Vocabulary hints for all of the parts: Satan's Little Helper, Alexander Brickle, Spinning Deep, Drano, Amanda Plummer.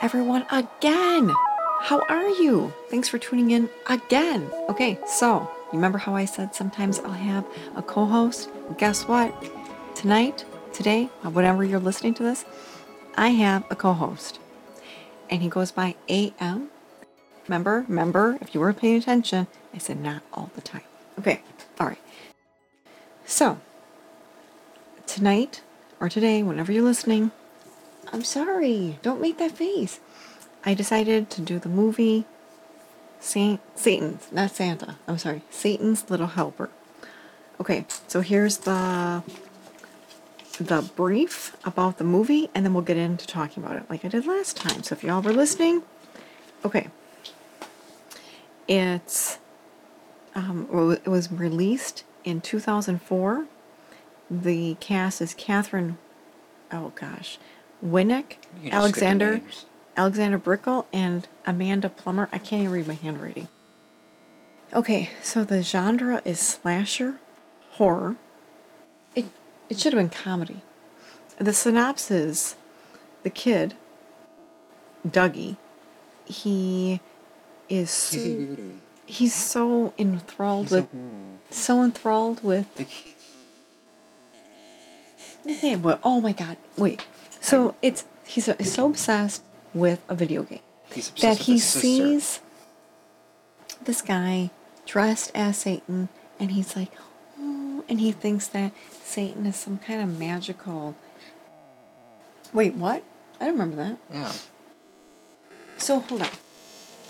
Everyone, again! How are you? Thanks for tuning in again. Okay, so remember how I said sometimes I'll have a co-host? Guess what? Tonight, today, whenever you're listening to this, I have a co-host. And he goes by AM. Remember, if you were paying attention, I said not all the time. Okay, all right. So, tonight or today, whenever you're listening, I'm sorry, don't make that face. I decided to do the movie Satan's Little Helper. Okay, so here's the brief about the movie, and then we'll get into talking about it like I did last time. So if y'all were listening, okay. It's it was released in 2004. The cast is Catherine Winnick, Alexander Brickle, and Amanda Plummer. I can't even read my handwriting. Okay, so the genre is slasher, horror. It should have been comedy. The synopsis, the kid, Dougie, he's so enthralled with oh my God, wait. So he's so obsessed with a video game that he sees this guy dressed as Satan, and he's like, oh, and he thinks that Satan is some kind of magical. Wait, what? I don't remember that. Yeah. So hold on.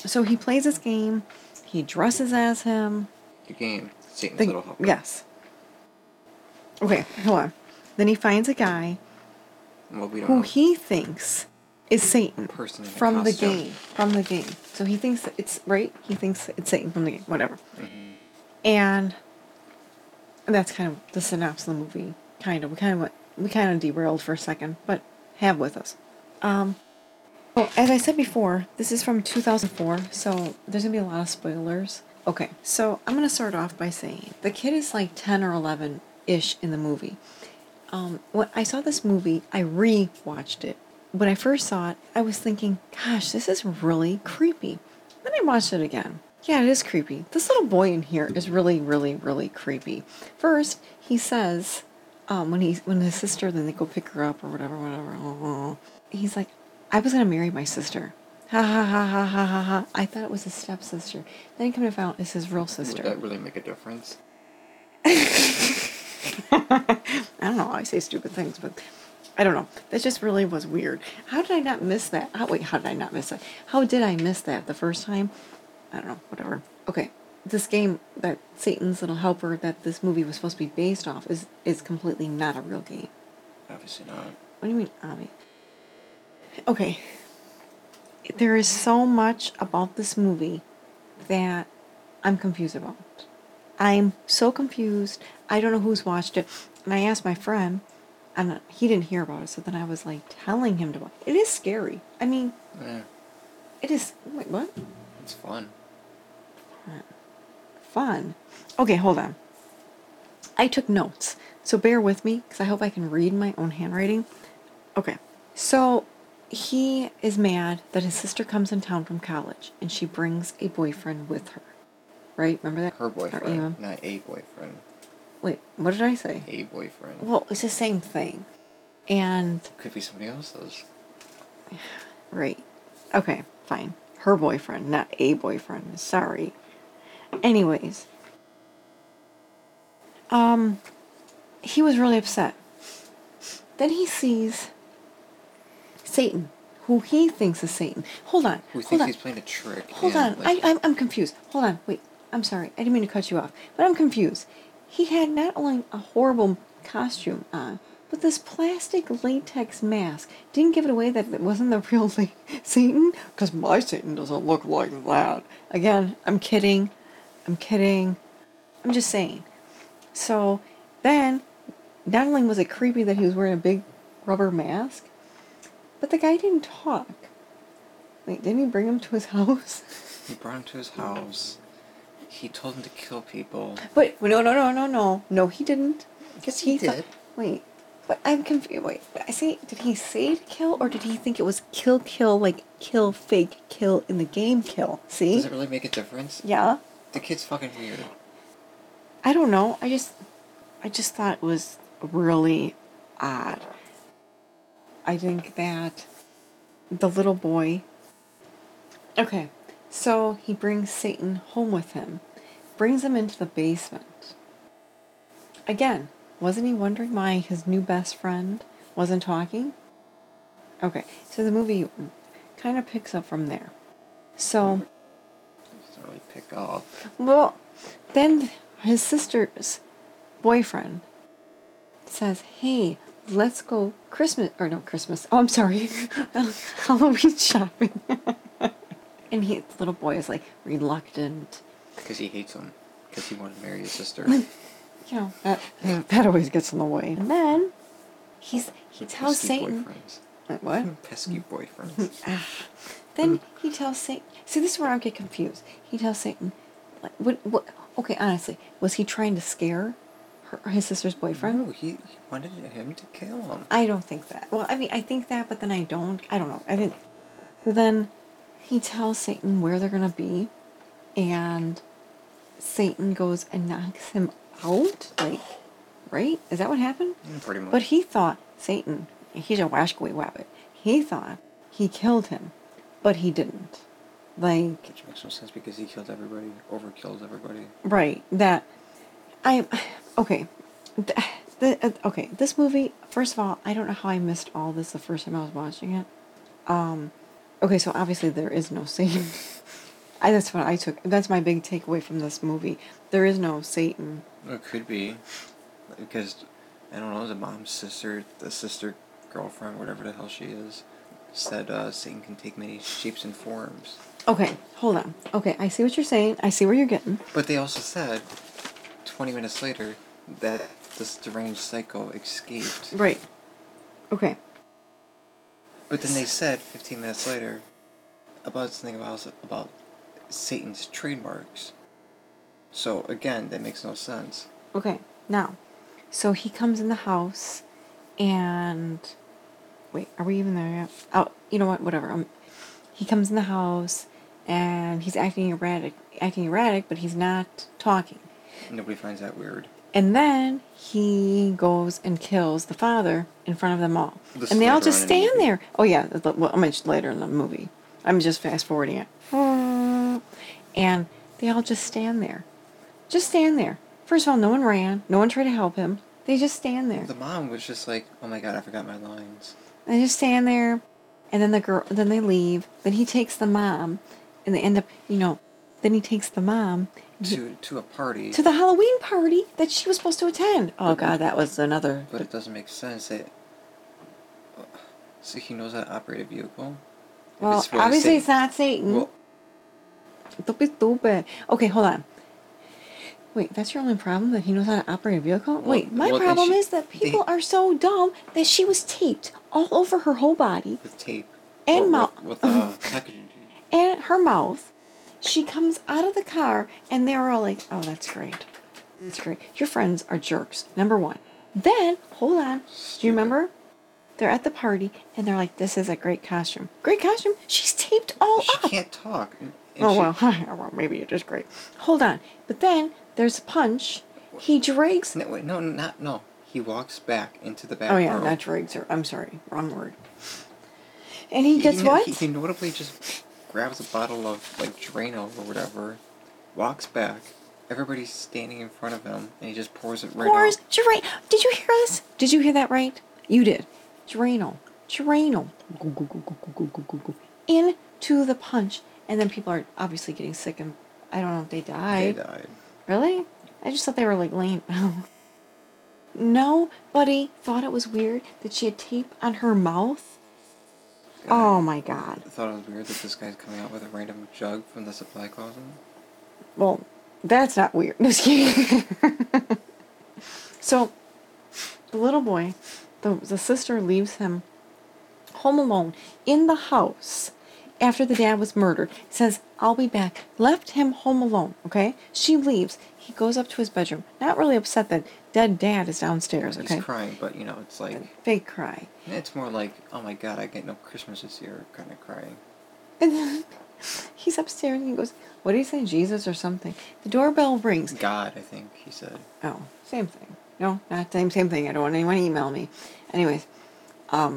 So he plays this game. He dresses as him. The game, Satan's Little Helper. Yes. Okay, hold on. Then he finds a guy. Well, who he thinks is Satan from the game. So he thinks that it's right. He thinks it's Satan from the game. Whatever. Mm-hmm. And that's kind of the synopsis of the movie. We kind of derailed for a second, but have with us. So as I said before, this is from 2004. So there's gonna be a lot of spoilers. Okay. So I'm gonna start off by saying the kid is like 10 or 11 ish in the movie. When I saw this movie, I re-watched it. When I first saw it, I was thinking, gosh, this is really creepy. Then I watched it again. Yeah, it is creepy. This little boy in here is really, really, really creepy. First, he says, when his sister, then they go pick her up or whatever. He's like, I was going to marry my sister. Ha ha ha ha ha ha ha. I thought it was his stepsister. Then coming out, it's his real sister. Would that really make a difference? I don't know. I say stupid things, but I don't know. That just really was weird. How did I not miss that? How did I not miss that? How did I miss that the first time? I don't know. Whatever. Okay. This game that Satan's Little Helper that this movie was supposed to be based off is completely not a real game. Obviously not. What do you mean, obviously? Okay. There is so much about this movie that I'm confused about. I'm so confused. I don't know who's watched it. And I asked my friend, and he didn't hear about it, so then I was like telling him to watch it. It is scary. I mean, yeah. It is. Wait, what? It's fun. Fun. Okay, hold on. I took notes, so bear with me, because I hope I can read my own handwriting. Okay, so he is mad that his sister comes in town from college, and she brings a boyfriend with her. Right? Remember that? Her boyfriend, not a boyfriend. Wait, what did I say? A boyfriend. Well, it's the same thing. And... could be somebody else's. Right. Okay, fine. Her boyfriend, not a boyfriend. Sorry. Anyways. He was really upset. Then he sees Satan, who he thinks is Satan. Hold on. Who thinks he's playing a trick. Hold on. I'm confused. Hold on. Wait. I'm sorry, I didn't mean to cut you off, but I'm confused. He had not only a horrible costume on, but this plastic latex mask didn't give it away that it wasn't the real Satan, because my Satan doesn't look like that. Again, I'm kidding. I'm just saying. So then, not only was it creepy that he was wearing a big rubber mask, but the guy didn't talk. Like, didn't he bring him to his house? He brought him to his house. He told him to kill people. But no. No, he didn't. Yes, he did. Wait, but I'm confused. Wait, I say, did he say to kill, or did he think it was kill, like kill, fake kill in the game kill? See? Does it really make a difference? Yeah. The kid's fucking weird. I don't know. I just thought it was really odd. I think that the little boy. Okay. So he brings Satan home with him, brings him into the basement. Again, wasn't he wondering why his new best friend wasn't talking? Okay, so the movie kind of picks up from there. So... it doesn't really pick up. Well, then his sister's boyfriend says, hey, let's go Halloween shopping. And the little boy is, like, reluctant. Because he hates him. Because he wanted to marry his sister. That always gets in the way. And then, he tells Satan... Boyfriends. What? Pesky boyfriends. Then he tells Satan... See, this is where I get confused. He tells Satan... What? Okay, honestly, was he trying to scare his sister's boyfriend? No, he wanted him to kill him. I don't think that. Well, I mean, I think that, but then I don't. I don't know. I didn't... So then... He tells Satan where they're going to be, and Satan goes and knocks him out, like, right? Is that what happened? Pretty much. But he thought Satan, he's a washaway wabbit, he thought he killed him, but he didn't. Like... Which makes no sense because he killed everybody, overkilled everybody. Right, that... Okay. Okay, this movie, first of all, I don't know how I missed all this the first time I was watching it. Okay, so obviously there is no Satan. That's what I took. That's my big takeaway from this movie. There is no Satan. It could be. Because, I don't know, the mom's sister, girlfriend, whatever the hell she is, said Satan can take many shapes and forms. Okay, hold on. Okay, I see what you're saying. I see where you're getting. But they also said, 20 minutes later, that this deranged psycho escaped. Right. Okay. But then they said, 15 minutes later, about something about Satan's trademarks. So, again, that makes no sense. Okay, now. So he comes in the house, and... Wait, are we even there yet? Oh, you know what, whatever. He comes in the house, and he's acting erratic, but he's not talking. Nobody finds that weird. And then he goes and kills the father in front of them all. And they all just stand there. Oh, yeah. Well, I mentioned later in the movie. I'm just fast-forwarding it. And they all just stand there. Just stand there. First of all, no one ran. No one tried to help him. They just stand there. The mom was just like, oh, my God, I forgot my lines. And they just stand there. And then then they leave. Then he takes the mom. And they end up, then he takes the mom... To a party. To the Halloween party that she was supposed to attend. Oh, God, that was another... But it doesn't make sense. So he knows how to operate a vehicle? Well, obviously it's not Satan. Well, don't be stupid. Okay, hold on. Wait, that's your only problem, that he knows how to operate a vehicle? Well, wait, my problem is that people are so dumb that she was taped all over her whole body. With tape. And mouth. With packaging. And her mouth. She comes out of the car, and they're all like, oh, that's great. That's great. Your friends are jerks, number one. Then, hold on. Do you remember? They're at the party, and they're like, this is a great costume. Great costume? She's taped all up. She can't talk. Well, maybe it is great. Hold on. But then, there's a punch. He drags... No. He walks back into the back room. Oh, yeah, not drags her. I'm sorry. Wrong word. And he gets what? He notably just... grabs a bottle of, like, Drano or whatever, walks back, everybody's standing in front of him, and he just pours it right out. Did you hear this? Did you hear that right? You did. Drano. Go. Into the punch, and then people are obviously getting sick and I don't know if they died. They died. Really? I just thought they were, like, laying down. Nobody thought it was weird that she had tape on her mouth? Yeah, oh, my God. I thought it was weird that this guy's coming out with a random jug from the supply closet? Well, that's not weird. Just kidding. So, the little boy, the sister leaves him home alone in the house after the dad was murdered. Says, I'll be back. Left him home alone, okay? She leaves. He goes up to his bedroom. Not really upset that dead dad is downstairs, okay? He's crying, but, you know, it's like... a fake cry. It's more like, oh my God, I get no Christmas this year kind of crying. And then he's upstairs and he goes, what do you say, Jesus or something? The doorbell rings. God, I think he said. Oh, same thing. No, not same thing. I don't want anyone to email me. Anyways, the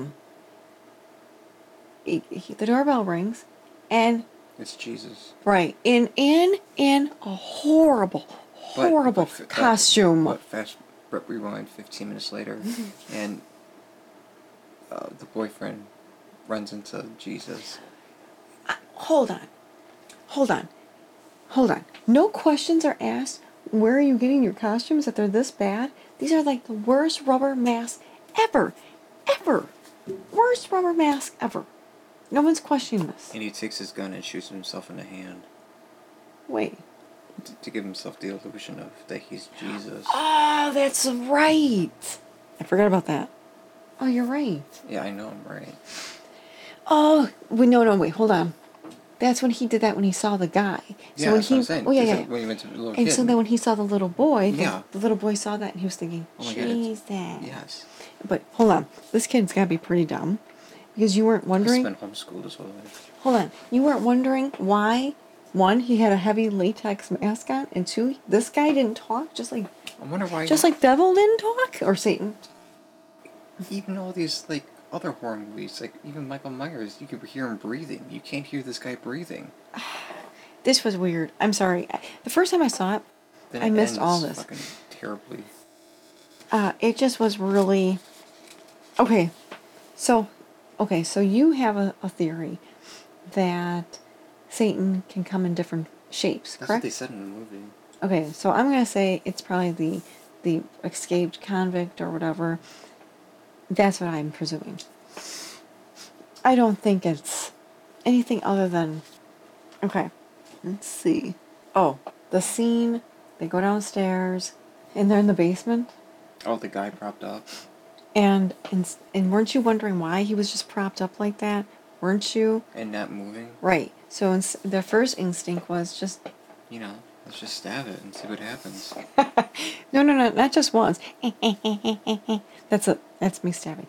doorbell rings, and it's Jesus. Right, in a horrible costume. But rewind 15 minutes later, and the boyfriend runs into Jesus. Hold on. No questions are asked. Where are you getting your costumes that they're this bad? These are like the worst rubber masks ever. Worst rubber mask ever. No one's questioning this. And he takes his gun and shoots himself in the hand. Wait. To give himself the illusion of that he's Jesus. Oh, that's right. I forgot about that. Oh, you're right. Yeah, I know I'm right. Oh, wait, hold on. That's when he did that when he saw the guy. So yeah, when that's what I'm saying. Oh, yeah. When he went to the little kid. And so then when he saw the little boy, the little boy saw that and he was thinking, oh my Jesus. God, yes. But hold on. This kid's got to be pretty dumb. Because you weren't wondering. I spent homeschooled his whole life. Hold on. You weren't wondering why, one, he had a heavy latex mask on, and two, this guy didn't talk, just like. I wonder why. Just like Devil didn't talk? Or Satan? Even all these, like, other horror movies, like even Michael Myers, you could hear him breathing. You can't hear this guy breathing. This was weird. I'm sorry. The first time I saw it, I missed all this. Fucking terribly. It just was really... Okay, so you have a theory that Satan can come in different shapes, correct? That's what they said in the movie. Okay, so I'm going to say it's probably the escaped convict or whatever. That's what I'm presuming. I don't think it's anything other than... Okay, let's see. Oh, the scene. They go downstairs, and they're in the basement. Oh, the guy propped up. And weren't you wondering why he was just propped up like that? Weren't you? And not moving. Right. So their first instinct was just... You know, let's just stab it and see what happens. No, not just once. That's me stabbing.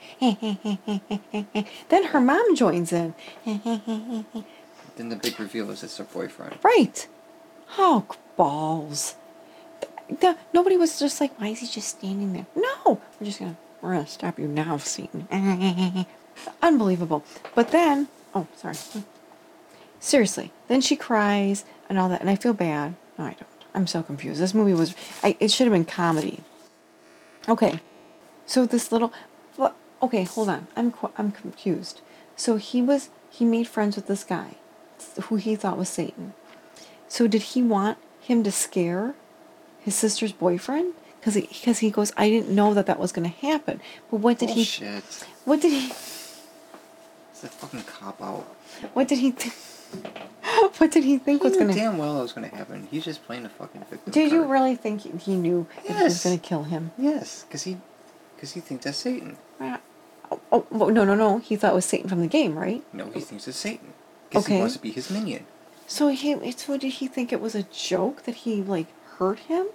Then her mom joins in. Then the big reveal is it's her boyfriend. Right. Oh, balls. Nobody was just like, why is he just standing there? No. We're gonna stop you now, Satan. Unbelievable. But then, oh, sorry. Seriously. Then she cries and all that, and I feel bad. No, I don't. I'm so confused. This movie was, it should have been comedy. Okay. So this little, okay, hold on. I'm confused. So he made friends with this guy, who he thought was Satan. So did he want him to scare his sister's boyfriend? Because he goes, I didn't know that was going to happen. But what did Bullshit. What did he? It's a fucking cop out. What did he think was going to? He knew damn well it was going to happen. He's just playing the fucking victim. Did you really think he knew that he was going to kill him? Yes, because he thinks that's Satan. No. He thought it was Satan from the game, right? No, he thinks it's Satan. Because he wants to be his minion. So did he think it was a joke that he, like, hurt him?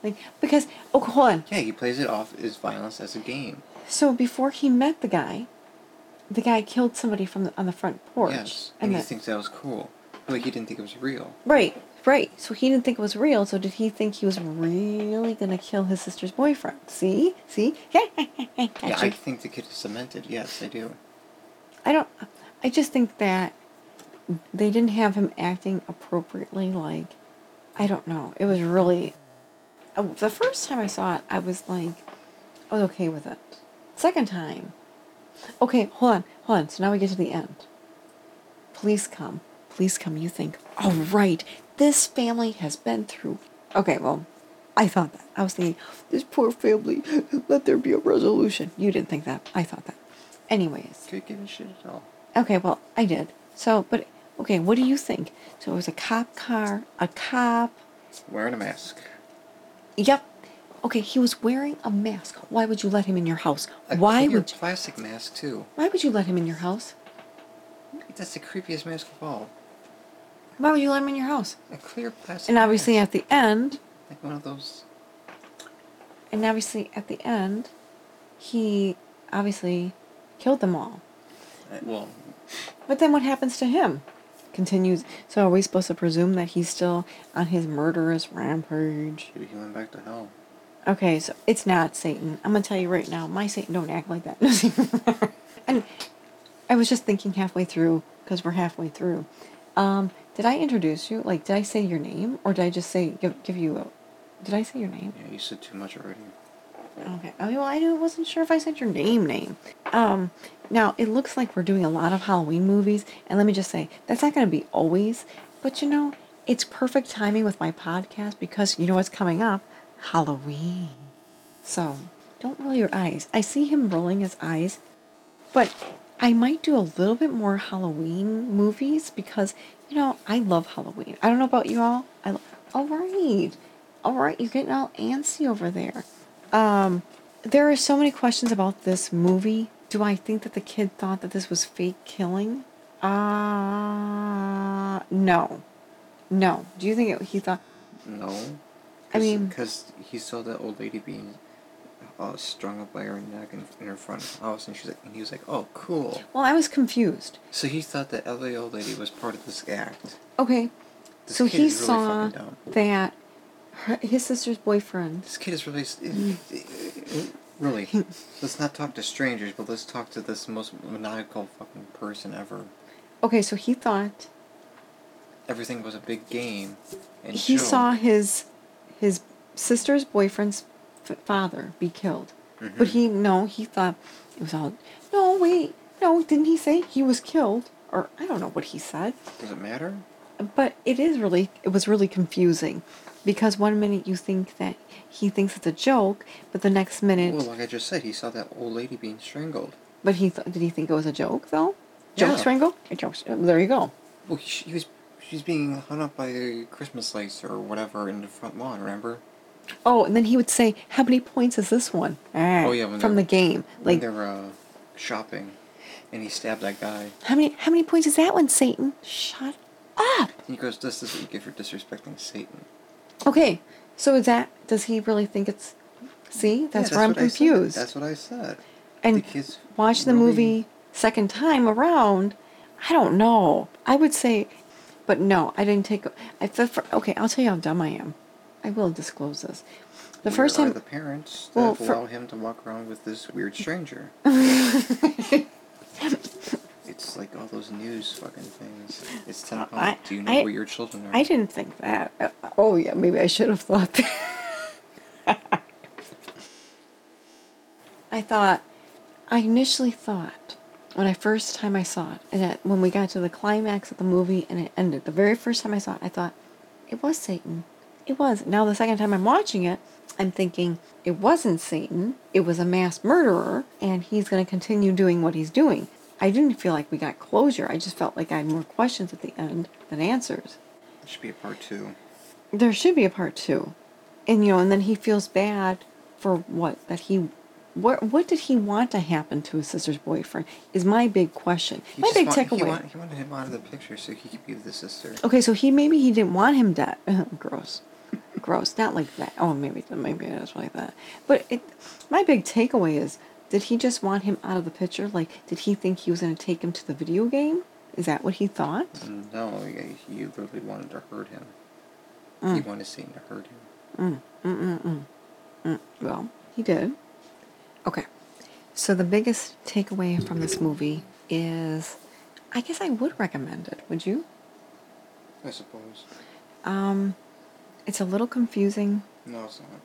Like, because, oh, hold on. Yeah, he plays it off as violence as a game. So before he met the guy killed somebody on the front porch. Yes, and he thinks that was cool. But he didn't think it was real. Right. So he didn't think it was real, so did he think he was really going to kill his sister's boyfriend? See? Yeah, I think the kid is demented. Yes, I do. I just think that they didn't have him acting appropriately, like, I don't know. It was really... The first time I saw it, I was like, I was okay with it. Second time. Okay, hold on. So now we get to the end. Police come. You think, all right, This family has been through. Okay, well, I thought that. I was thinking, this poor family, let there be a resolution. You didn't think that. I thought that. Anyways. Could give a shit at all. Okay, well, I did. So, but, okay, what do you think? So it was a cop car, a cop. Wearing a mask. Yep. Okay, he was wearing a mask. Why would you let him in your house? A plastic mask, too. Why would you let him in your house? That's the creepiest mask of all. Why would you let him in your house? A clear plastic And obviously mask. At the end... Like one of those... And obviously at the end, he obviously killed them all. Well... But then what happens to him? Continues. So are we supposed to presume that he's still on his murderous rampage? He went back to hell. Okay, so it's not Satan. I'm going to tell you right now, my Satan don't act like that. And I was just thinking halfway through, because we're halfway through. Did I introduce you? Like, did I say your name? Or did I just say, give you a... Did I say your name? Yeah, you said too much already. Okay. I mean, well, I wasn't sure if I said your name. Now, it looks like we're doing a lot of Halloween movies. And let me just say, that's not going to be always. But, you know, it's perfect timing with my podcast because you know what's coming up? Halloween. So, don't roll your eyes. I see him rolling his eyes. But I might do a little bit more Halloween movies because, you know, I love Halloween. I don't know about you all. All right, you're getting all antsy over there. There are so many questions about this movie. Do I think that the kid thought that this was fake killing? No. Do you think he thought? No. I mean, because he saw that old lady being strung up by her neck in her front of the house, and he was like, "Oh, cool." Well, I was confused. So he thought that LA old lady was part of this act. Okay. So he saw that. His sister's boyfriend. This kid is really... Really. Let's not talk to strangers, but let's talk to this most maniacal fucking person ever. Okay, so he thought... Everything was a big game. And he saw his sister's boyfriend's father be killed. Mm-hmm. But he thought it was all... No, wait. No, didn't he say he was killed? Or I don't know what he said. Does it matter? But it was really confusing. Because one minute you think that he thinks it's a joke, but the next minute... Well, like I just said, he saw that old lady being strangled. But did he think it was a joke, though? Yeah. Joke strangle? A joke. There you go. Well, she's being hung up by Christmas lights or whatever in the front lawn, remember? Oh, and then he would say, how many points is this one? Oh, yeah. From the game. Like they're shopping, and he stabbed that guy. How many points is that one, Satan? Shut up! And he goes, this is what you get for disrespecting Satan. Okay, so does he really think it's... See, that's where I'm confused. That's what I said. And watch the movie second time around, I don't know. I would say, but no, I didn't take... Okay, I'll tell you how dumb I am. I will disclose this. The first time... the parents that allow him to walk around with this weird stranger. It's like all those news fucking things. It's not, do you know where your children are? I didn't think that. Oh, yeah, maybe I should have thought that. I initially thought, when I first time I saw it, and when we got to the climax of the movie and it ended, the very first time I saw it, I thought, it was Satan. It was. Now the second time I'm watching it, I'm thinking, it wasn't Satan. It was a mass murderer, and he's going to continue doing what he's doing. I didn't feel like we got closure. I just felt like I had more questions at the end than answers. There should be a part two. There should be a part two. And, you know, and then he feels bad for what? That he... What did he want to happen to his sister's boyfriend is my big question. My big takeaway. He wanted him out of the picture so he could be with his sister. Okay, so maybe he didn't want him dead. Gross. Not like that. Oh, maybe it is like that. But my big takeaway is... Did he just want him out of the picture? Like, did he think he was going to take him to the video game? Is that what he thought? No, he really wanted to hurt him. He wanted Satan to hurt him. Well, he did. Okay. So the biggest takeaway from this movie is... I guess I would recommend it. Would you? I suppose. It's a little confusing. No, it's not.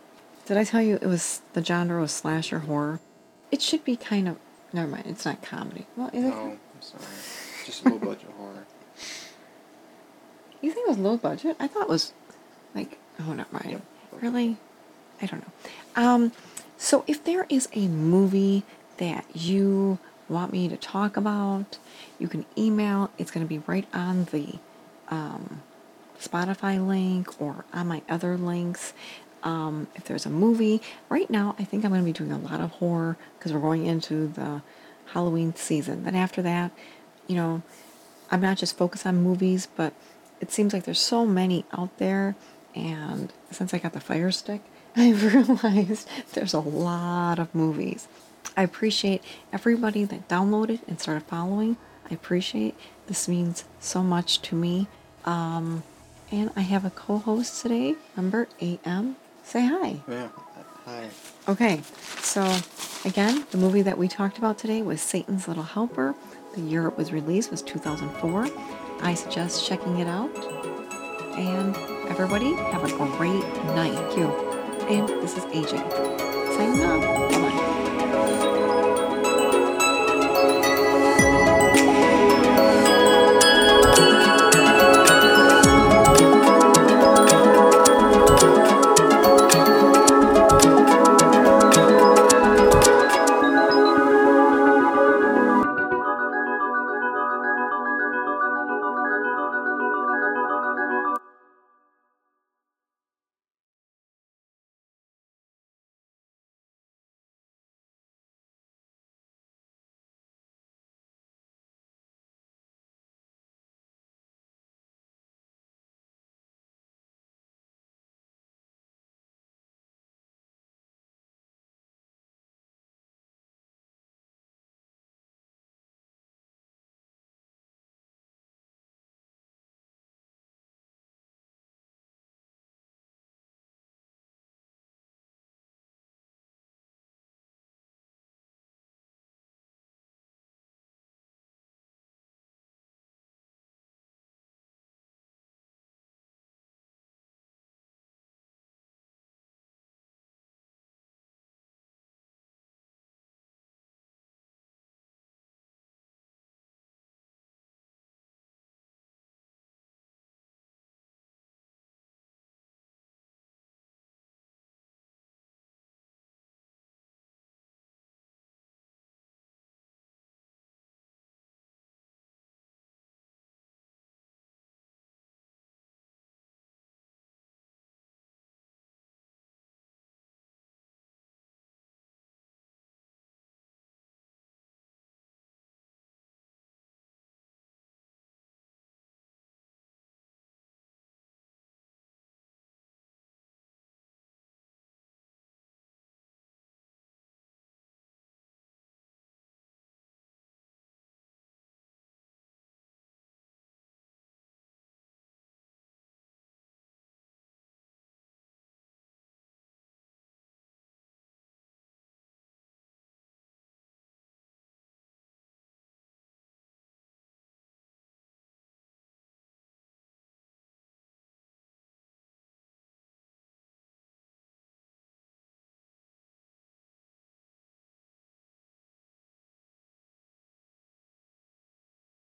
Did I tell you it was... The genre was slasher horror? It should be kind of... Never mind, it's not comedy. Well, is it? No, I'm sorry. Just low budget horror. You think it was low budget? I thought it was like, oh, not mine. Really? I don't know. So if there is a movie that you want me to talk about, you can email. It's going to be right on the Spotify link or on my other links. If there's a movie. Right now, I think I'm going to be doing a lot of horror because we're going into the Halloween season. Then after that, you know, I'm not just focused on movies, but it seems like there's so many out there. And since I got the Fire Stick, I've realized there's a lot of movies. I appreciate everybody that downloaded and started following. I appreciate this means so much to me. And I have a co-host today, remember, AM. Say hi. Yeah, hi. Okay, so again, the movie that we talked about today was Satan's Little Helper. The year it was released was 2004. I suggest checking it out. And everybody, have a great night. Thank you. And this is AJ. Signing off. Bye-bye.